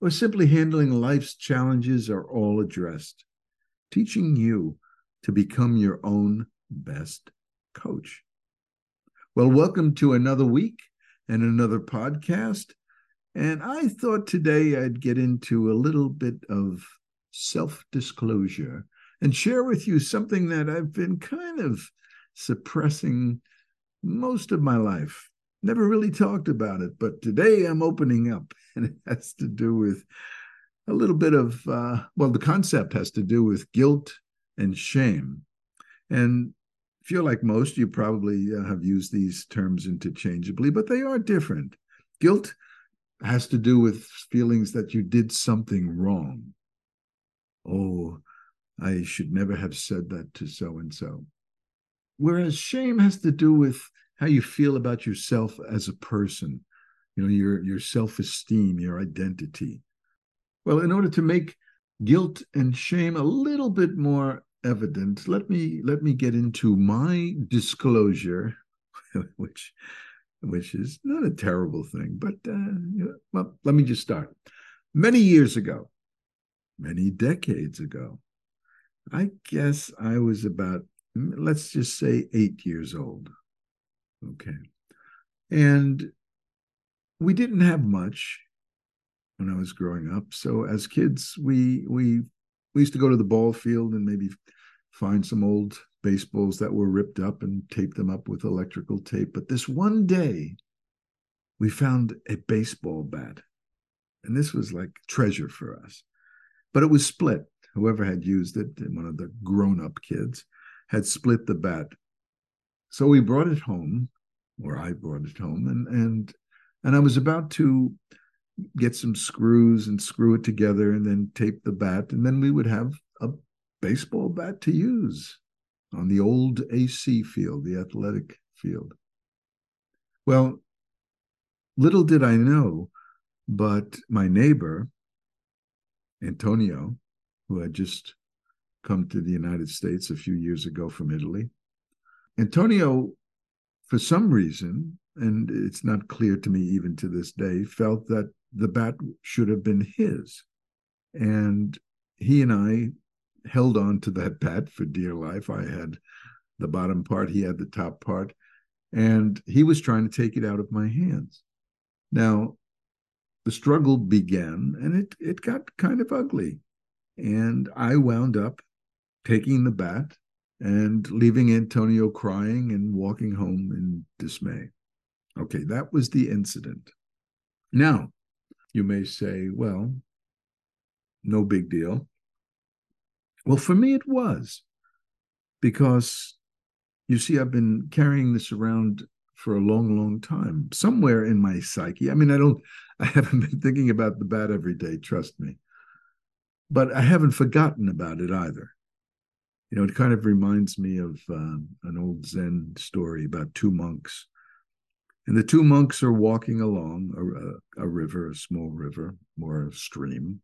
or simply handling life's challenges are all addressed, teaching you to become your own best coach. Well, welcome to another week and another podcast. And I thought today I'd get into a little bit of self-disclosure and share with you something that I've been kind of suppressing most of my life. Never really talked about it, but today I'm opening up, and it has to do with a little bit of, the concept has to do with guilt and shame. And if you're like most, you probably have used these terms interchangeably, but they are different. Guilt has to do with feelings that you did something wrong. Oh, I should never have said that to so-and-so. Whereas shame has to do with how you feel about yourself as a person, you know, your self-esteem, your identity. Well, in order to make guilt and shame a little bit more evident, let me get into my disclosure, which is not a terrible thing, but let me just start. Many years ago, many decades ago, I guess I was about, let's just say, 8 years old. Okay. And we didn't have much when I was growing up. So as kids, we used to go to the ball field and maybe find some old baseballs that were ripped up and tape them up with electrical tape. But this one day, we found a baseball bat. And this was like treasure for us. But it was split. Whoever had used it, one of the grown-up kids, had split the bat. So we brought it home, or I brought it home, and I was about to get some screws and screw it together and then tape the bat, and then we would have a baseball bat to use on the old AC field, the athletic field. Well, little did I know, but my neighbor, Antonio, who had just come to the United States a few years ago from Italy, Antonio, for some reason, and it's not clear to me even to this day, felt that the bat should have been his. And he and I held on to that bat for dear life. I had the bottom part, he had the top part, and he was trying to take it out of my hands. Now, the struggle began, and it got kind of ugly. And I wound up taking the bat and leaving Antonio crying and walking home in dismay. Okay, that was the incident. Now, you may say, well, no big deal. Well, for me it was, because, you see, I've been carrying this around for a long, long time, somewhere in my psyche. I mean, I haven't been thinking about the bat every day, trust me. But I haven't forgotten about it either. You know, it kind of reminds me of an old Zen story about two monks. And the two monks are walking along a river, a small river, or a stream.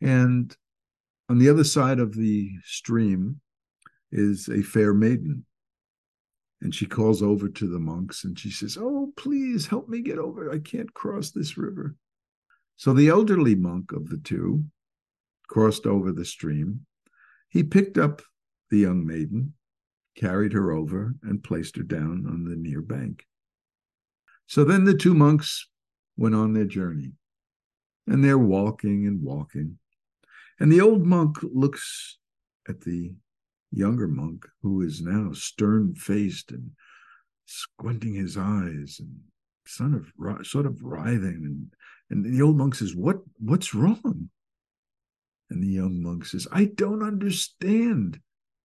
And on the other side of the stream is a fair maiden. And she calls over to the monks and she says, "Oh, please help me get over. I can't cross this river." So the elderly monk of the two crossed over the stream. He picked up the young maiden, carried her over, and placed her down on the near bank. So then the two monks went on their journey, and they're walking and walking. And the old monk looks at the younger monk, who is now stern-faced and squinting his eyes and sort of writhing. And the old monk says, "What's wrong?" And the young monk says, "I don't understand.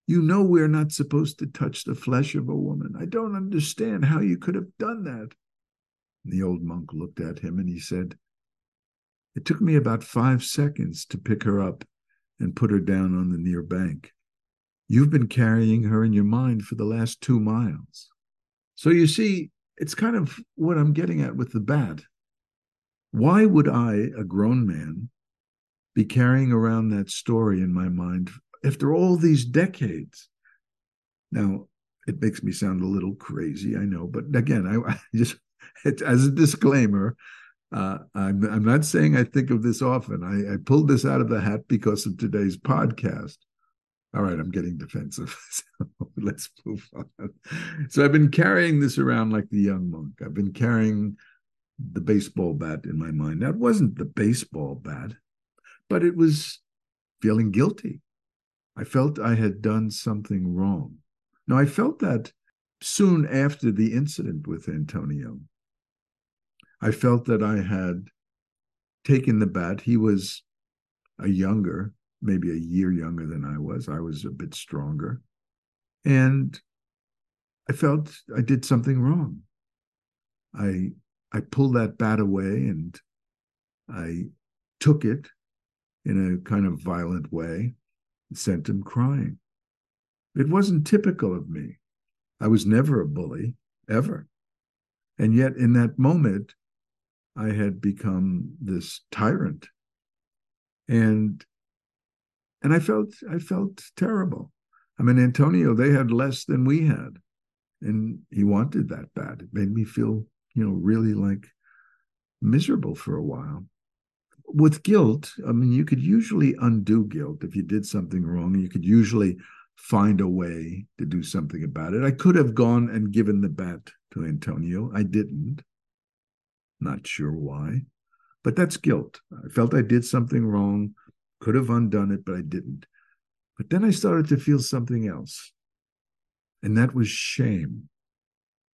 You know we're not supposed to touch the flesh of a woman. I don't understand how you could have done that." And the old monk looked at him and he said, It took me about 5 seconds to pick her up and put her down on the near bank. You've been carrying her in your mind for the last 2 miles. So you see, it's kind of what I'm getting at with the bat. Why would I, a grown man, be carrying around that story in my mind after all these decades? Now, it makes me sound a little crazy, I know. But again, I just, as a disclaimer, I'm not saying I think of this often. I pulled this out of the hat because of today's podcast. All right, I'm getting defensive. So let's move on. So I've been carrying this around like the young monk. I've been carrying the baseball bat in my mind. Now, it wasn't the baseball bat, but it was feeling guilty. I felt I had done something wrong. Now, I felt that soon after the incident with Antonio. I felt that I had taken the bat. He was maybe a year younger than I was. I was a bit stronger. And I felt I did something wrong. I pulled that bat away and I took it in a kind of violent way and sent him crying. It wasn't typical of me. I was never a bully, ever. And yet in that moment, I had become this tyrant. And I felt terrible. I mean, Antonio, they had less than we had. And he wanted that bat. It made me feel, really like miserable for a while. With guilt, I mean, you could usually undo guilt if you did something wrong. You could usually find a way to do something about it. I could have gone and given the bat to Antonio. I didn't. Not sure why. But that's guilt. I felt I did something wrong. Could have undone it, but I didn't. But then I started to feel something else. And that was shame.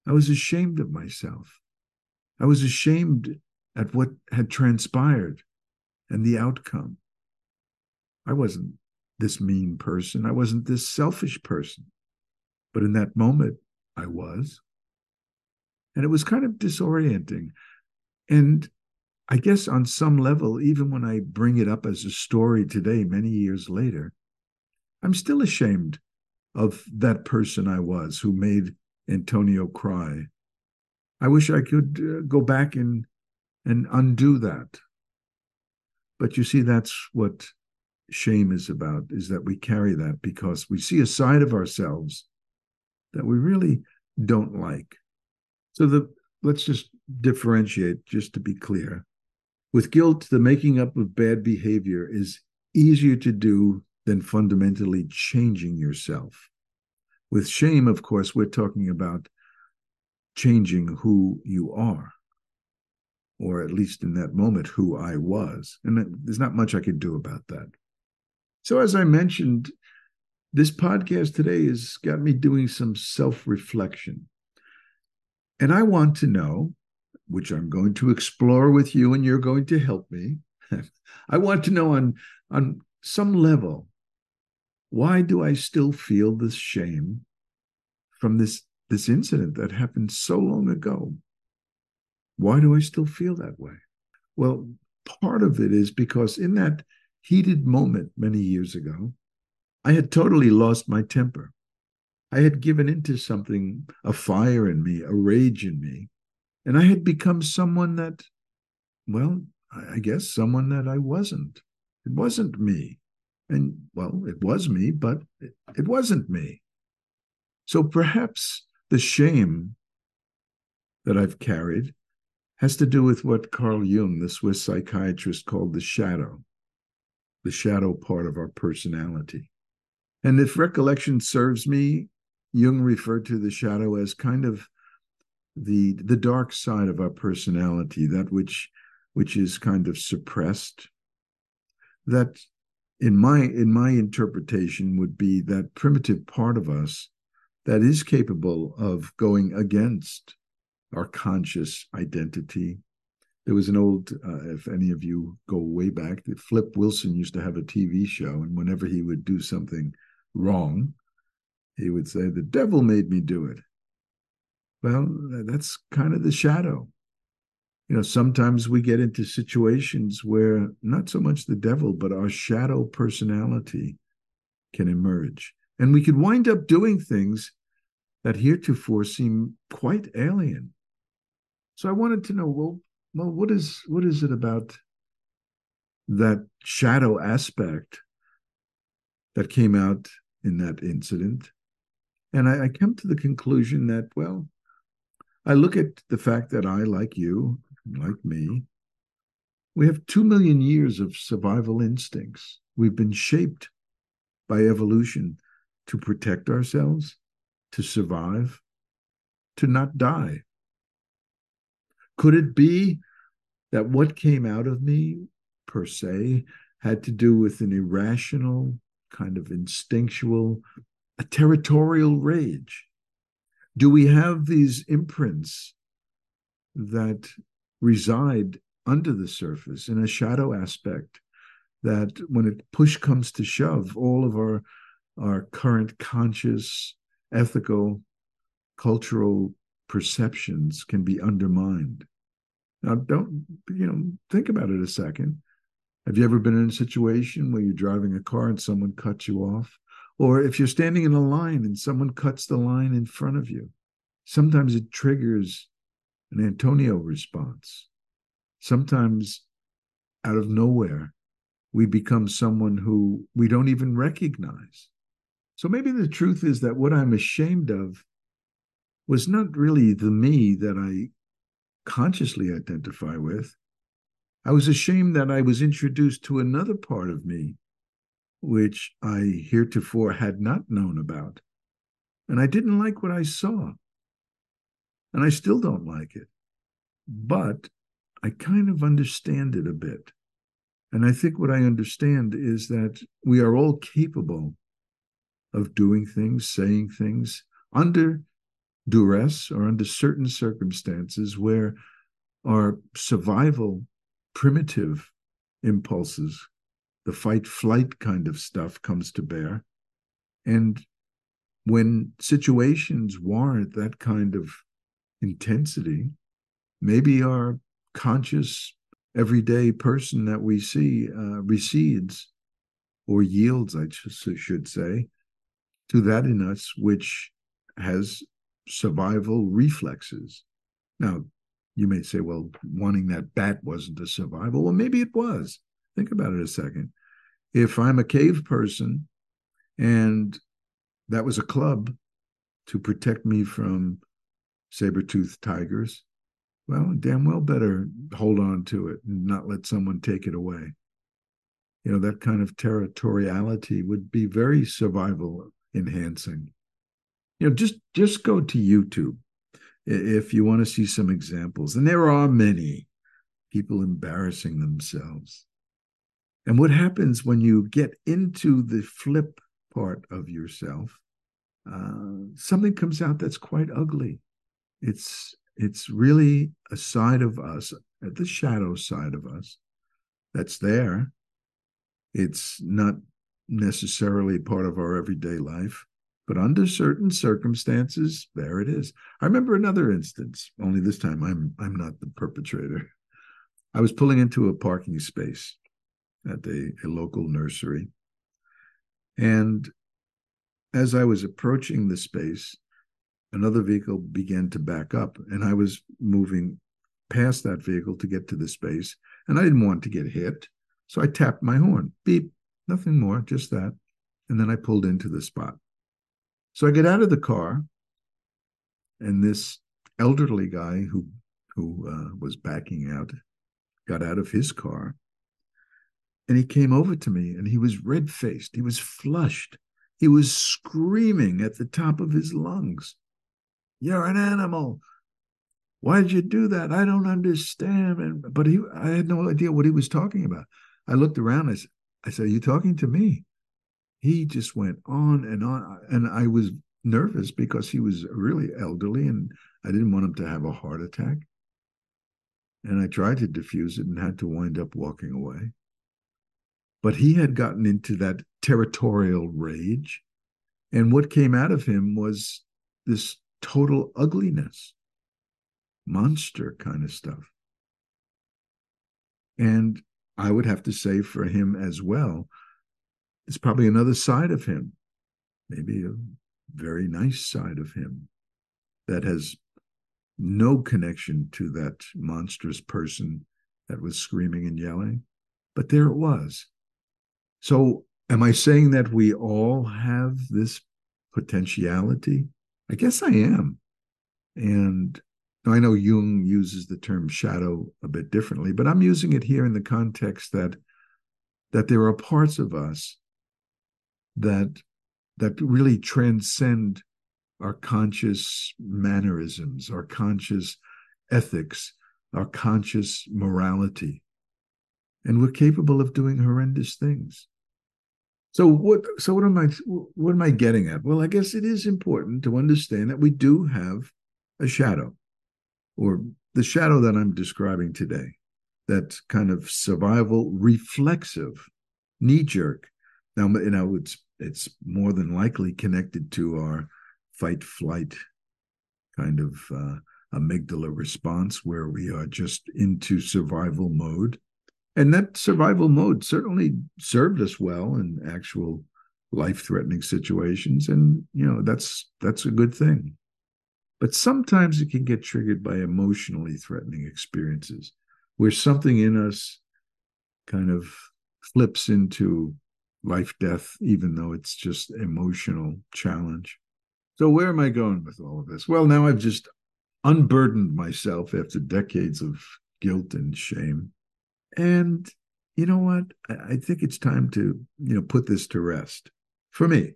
I was ashamed of myself. I was ashamed at what had transpired and the outcome. I wasn't this mean person. I wasn't this selfish person. But in that moment, I was. And it was kind of disorienting. And I guess on some level, even when I bring it up as a story today, many years later, I'm still ashamed of that person I was who made Antonio cry. I wish I could go back and undo that. But you see, that's what shame is about, is that we carry that because we see a side of ourselves that we really don't like. So let's just differentiate, just to be clear. With guilt, the making up of bad behavior is easier to do than fundamentally changing yourself. With shame, of course, we're talking about changing who you are, or at least in that moment, who I was. And there's not much I can do about that. So as I mentioned, this podcast today has got me doing some self-reflection. And I want to know, which I'm going to explore with you, and you're going to help me. I want to know on some level, why do I still feel this shame from this incident that happened so long ago? Why do I still feel that way? Well, part of it is because in that heated moment many years ago, I had totally lost my temper. I had given into something, a fire in me, a rage in me. And I had become someone that, well, I guess someone that I wasn't. It wasn't me. And, well, it was me, but it wasn't me. So perhaps the shame that I've carried has to do with what Carl Jung, the Swiss psychiatrist, called the shadow part of our personality. And if recollection serves me, Jung referred to the shadow as kind of the dark side of our personality, that which is kind of suppressed, that in my interpretation would be that primitive part of us that is capable of going against our conscious identity. There was an old, if any of you go way back, that Flip Wilson used to have a TV show, and whenever he would do something wrong, he would say, "The devil made me do it." Well, that's kind of the shadow. You know, sometimes we get into situations where not so much the devil, but our shadow personality can emerge. And we could wind up doing things that heretofore seem quite alien. So I wanted to know, well, what is it about that shadow aspect that came out in that incident? And I come to the conclusion that, well, I look at the fact that I, like you, like me, we have 2 million years of survival instincts. We've been shaped by evolution to protect ourselves, to survive, to not die. Could it be that what came out of me, per se, had to do with an irrational, kind of instinctual, a territorial rage? Do we have these imprints that reside under the surface in a shadow aspect that when push comes to shove, all of our current conscious, ethical, cultural perceptions can be undermined? Now, think about it a second. Have you ever been in a situation where you're driving a car and someone cuts you off? Or if you're standing in a line and someone cuts the line in front of you, sometimes it triggers an Antonio response. Sometimes out of nowhere, we become someone who we don't even recognize. So maybe the truth is that what I'm ashamed of was not really the me that I consciously identify with. I was ashamed that I was introduced to another part of me, which I heretofore had not known about. And I didn't like what I saw. And I still don't like it. But I kind of understand it a bit. And I think what I understand is that we are all capable of doing things, saying things, under duress or under certain circumstances where our survival primitive impulses, the fight-flight kind of stuff, comes to bear. And when situations warrant that kind of intensity, maybe our conscious, everyday person that we see recedes or yields, I should say, to that in us which has survival reflexes. Now, you may say, well, wanting that bat wasn't a survival. Well, maybe it was. Think about it a second. If I'm a cave person and that was a club to protect me from saber-toothed tigers, well, damn well better hold on to it and not let someone take it away. You know, that kind of territoriality would be very survival enhancing. You know, just go to YouTube if you want to see some examples. And there are many people embarrassing themselves. And what happens when you get into the flip part of yourself, something comes out that's quite ugly. It's really a side of us, the shadow side of us, that's there. It's not necessarily part of our everyday life, but under certain circumstances, there it is. I remember another instance, only this time I'm not the perpetrator. I was pulling into a parking space at a local nursery. And as I was approaching the space, another vehicle began to back up, and I was moving past that vehicle to get to the space, and I didn't want to get hit, so I tapped my horn. Beep, nothing more, just that. And then I pulled into the spot. So I get out of the car, and this elderly guy who was backing out got out of his car. And he came over to me, and he was red-faced. He was flushed. He was screaming at the top of his lungs, "You're an animal. Why did you do that? I don't understand." But I had no idea what he was talking about. I looked around. I said, "Are you talking to me?" He just went on. And I was nervous because he was really elderly, and I didn't want him to have a heart attack. And I tried to diffuse it and had to wind up walking away. But he had gotten into that territorial rage. And what came out of him was this total ugliness, monster kind of stuff. And I would have to say for him as well, it's probably another side of him, maybe a very nice side of him that has no connection to that monstrous person that was screaming and yelling. But there it was. So am I saying that we all have this potentiality? I guess I am. And I know Jung uses the term shadow a bit differently, but I'm using it here in the context that there are parts of us that really transcend our conscious mannerisms, our conscious ethics, our conscious morality. And we're capable of doing horrendous things. So what am I getting at? Well, I guess it is important to understand that we do have a shadow, or the shadow that I'm describing today, that kind of survival, reflexive, knee-jerk. Now it's more than likely connected to our fight-flight kind of amygdala response, where we are just into survival mode. And that survival mode certainly served us well in actual life-threatening situations. And, that's a good thing. But sometimes it can get triggered by emotionally threatening experiences where something in us kind of flips into life, death, even though it's just emotional challenge. So where am I going with all of this? Well, now I've just unburdened myself after decades of guilt and shame. And you know what? I think it's time to, put this to rest for me,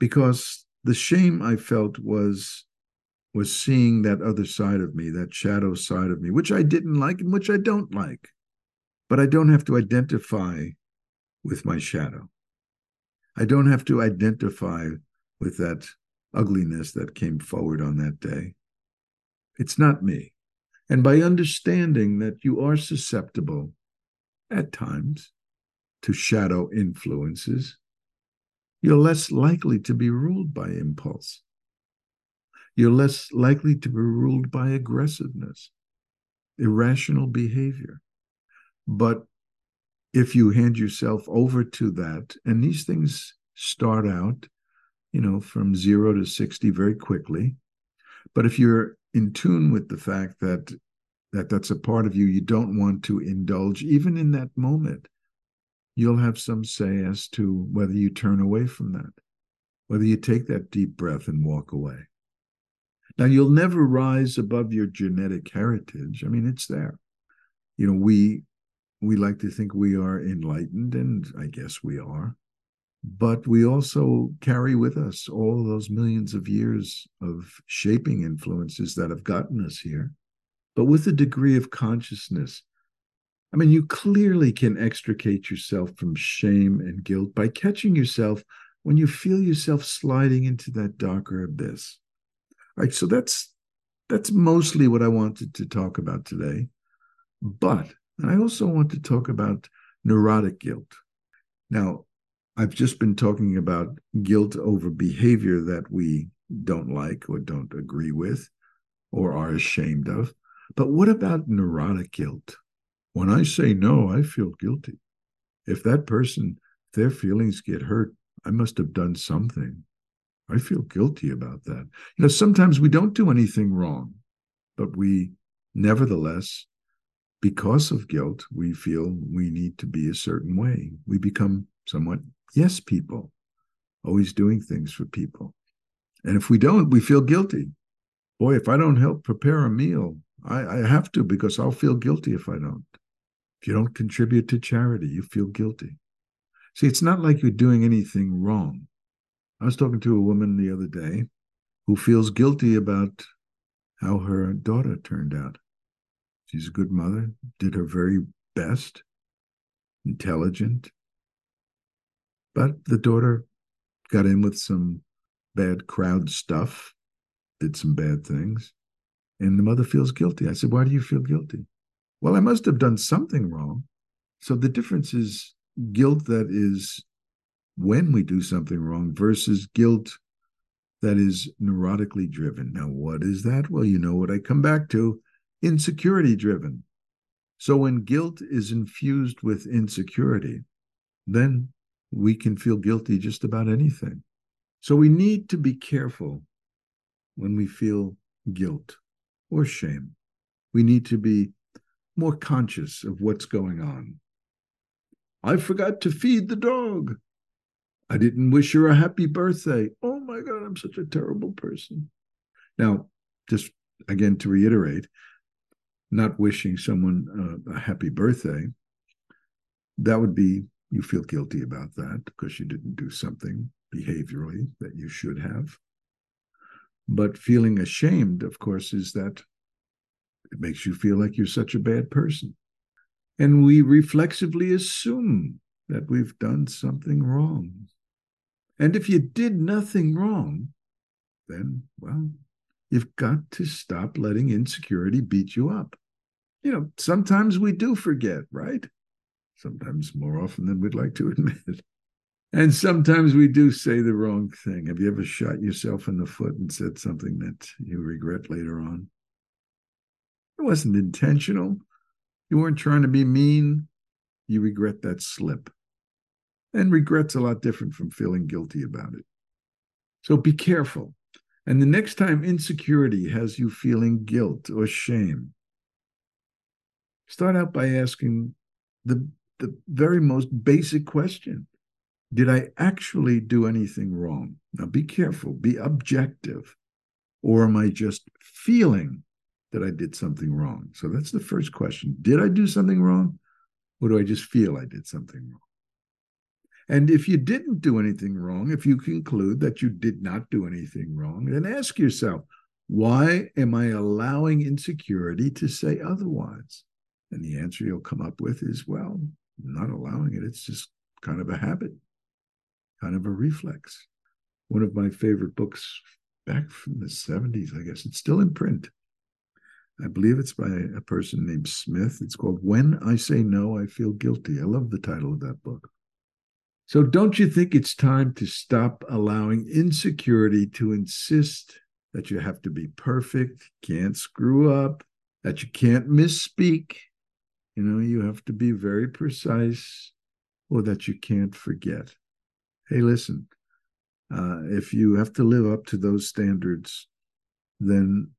because the shame I felt was seeing that other side of me, that shadow side of me, which I didn't like and which I don't like. But I don't have to identify with my shadow. I don't have to identify with that ugliness that came forward on that day. It's not me. And by understanding that you are susceptible at times to shadow influences, you're less likely to be ruled by impulse. You're less likely to be ruled by aggressiveness, irrational behavior. But if you hand yourself over to that, and these things start out, from 0 to 60 very quickly, but if you're in tune with the fact that that's a part of you you don't want to indulge, even in that moment, you'll have some say as to whether you turn away from that, whether you take that deep breath and walk away. Now, you'll never rise above your genetic heritage. I mean, it's there. We like to think we are enlightened, and I guess we are. But we also carry with us all those millions of years of shaping influences that have gotten us here, but with a degree of consciousness. I mean, you clearly can extricate yourself from shame and guilt by catching yourself when you feel yourself sliding into that darker abyss. All right, so that's mostly what I wanted to talk about today. But I also want to talk about neurotic guilt. Now, I've just been talking about guilt over behavior that we don't like or don't agree with or are ashamed of. But what about neurotic guilt? When I say no, I feel guilty. If that person, their feelings get hurt, I must have done something. I feel guilty about that. Sometimes we don't do anything wrong, but we nevertheless, because of guilt, we feel we need to be a certain way. We become somewhat yes people, always doing things for people. And if we don't, we feel guilty. Boy, if I don't help prepare a meal, I have to, because I'll feel guilty if I don't. If you don't contribute to charity, you feel guilty. See, it's not like you're doing anything wrong. I was talking to a woman the other day who feels guilty about how her daughter turned out. She's a good mother, did her very best, intelligent. But the daughter got in with some bad crowd stuff, did some bad things, and the mother feels guilty. I said, why do you feel guilty? Well, I must have done something wrong. So the difference is guilt that is when we do something wrong versus guilt that is neurotically driven. Now, what is that? Well, you know what I come back to, insecurity driven. So when guilt is infused with insecurity, then we can feel guilty just about anything. So we need to be careful when we feel guilt or shame. We need to be more conscious of what's going on. I forgot to feed the dog. I didn't wish her a happy birthday. Oh my God, I'm such a terrible person. Now, just again to reiterate, not wishing someone a happy birthday, that would be, you feel guilty about that because you didn't do something behaviorally that you should have. But feeling ashamed, of course, is that it makes you feel like you're such a bad person. And we reflexively assume that we've done something wrong. And if you did nothing wrong, then, well, you've got to stop letting insecurity beat you up. You know, sometimes we do forget, right? Sometimes more often than we'd like to admit. And sometimes we do say the wrong thing. Have you ever shot yourself in the foot and said something that you regret later on? It wasn't intentional. You weren't trying to be mean. You regret that slip. And regret's a lot different from feeling guilty about it. So be careful. And the next time insecurity has you feeling guilt or shame, start out by asking the very most basic question. Did I actually do anything wrong? Now be careful, be objective. Or am I just feeling that I did something wrong? So that's the first question. Did I do something wrong? Or do I just feel I did something wrong? And if you didn't do anything wrong, if you conclude that you did not do anything wrong, then ask yourself, why am I allowing insecurity to say otherwise? And the answer you'll come up with is, well, I'm not allowing it. It's just kind of a habit, kind of a reflex. One of my favorite books back from the 70s, I guess, it's still in print. I believe it's by a person named Smith. It's called When I Say No, I Feel Guilty. I love the title of that book. So don't you think it's time to stop allowing insecurity to insist that you have to be perfect, can't screw up, that you can't misspeak, you know, you have to be very precise, or that you can't forget? Hey, listen, if you have to live up to those standards, then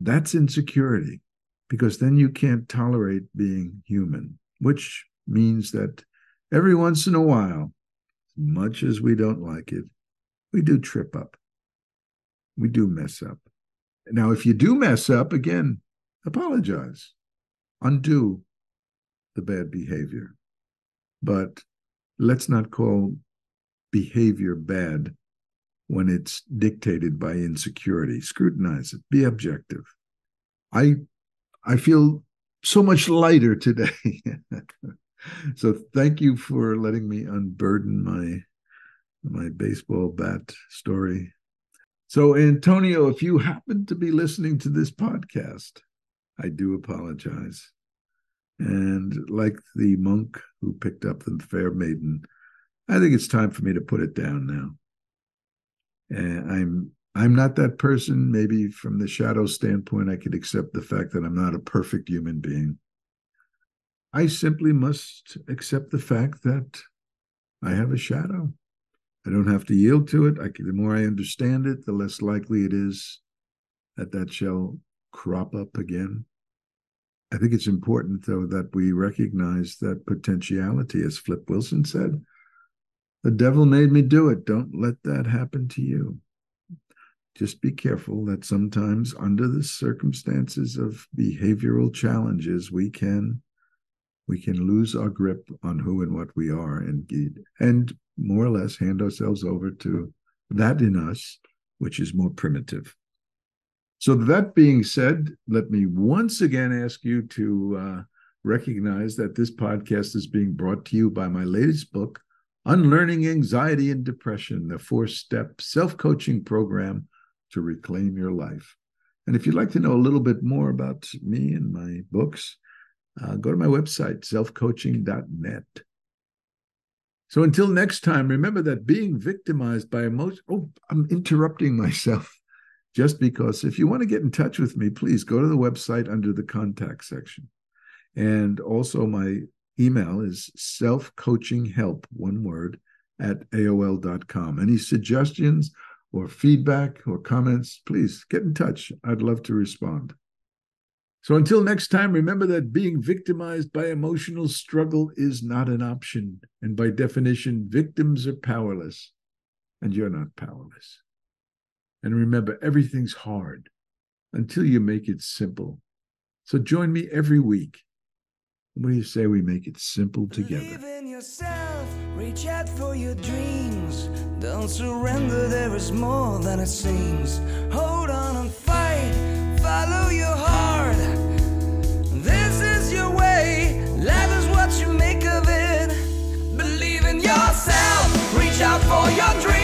that's insecurity, because then you can't tolerate being human, which means that every once in a while, much as we don't like it, we do trip up. We do mess up. Now, if you do mess up, again, apologize. Undo the bad behavior. But let's not call behavior bad when it's dictated by insecurity. Scrutinize it. Be objective. I feel so much lighter today. So thank you for letting me unburden my baseball bat story. So Antonio, if you happen to be listening to this podcast, I do apologize. And like the monk who picked up the fair maiden, I think it's time for me to put it down now. And I'm not that person. Maybe from the shadow standpoint, I could accept the fact that I'm not a perfect human being. I simply must accept the fact that I have a shadow. I don't have to yield to it. The more I understand it, the less likely it is that shall crop up again. I think it's important, though, that we recognize that potentiality, as Flip Wilson said, the devil made me do it. Don't let that happen to you. Just be careful that sometimes under the circumstances of behavioral challenges, we can lose our grip on who and what we are and more or less hand ourselves over to that in us, which is more primitive. So that being said, let me once again ask you to recognize that this podcast is being brought to you by my latest book, Unlearning Anxiety and Depression, the 4-Step Self-Coaching Program to Reclaim Your Life. And if you'd like to know a little bit more about me and my books, go to my website, selfcoaching.net. So until next time, remember that being victimized by emotion. Oh, I'm interrupting myself just because if you want to get in touch with me, please go to the website under the contact section. And also my email is selfcoachinghelp, one word, at AOL.com. Any suggestions or feedback or comments, please get in touch. I'd love to respond. So until next time, remember that being victimized by emotional struggle is not an option. And by definition, victims are powerless, and you're not powerless. And remember, everything's hard until you make it simple. So join me every week. What do you say we make it simple together? Believe in yourself, reach out for your dreams. Don't surrender, there is more than it seems. Hold on and fight, follow your heart. This is your way, life is what you make of it. Believe in yourself, reach out for your dreams.